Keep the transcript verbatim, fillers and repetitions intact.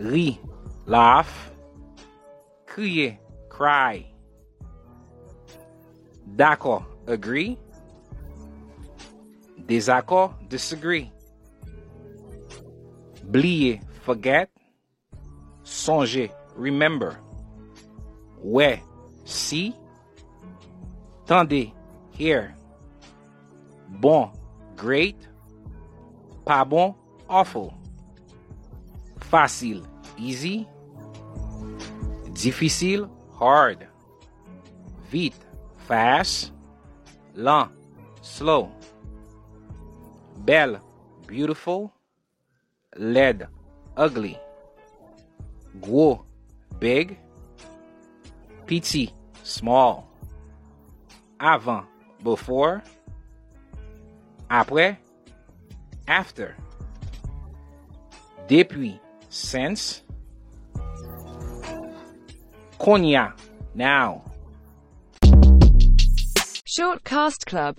ri, laugh, kriye, cry, d'accord, agree, désaccord, disagree, blier, forget, songer, remember, ouais, see, tendez, hear, bon, great, pas bon, awful, facile, easy, difficile, hard, vite, fast, lent, slow, belle, beautiful, laide, ugly, gros, big, petit, small, avant, before, après, after, depuis, since, konya, now. Shortcast Club.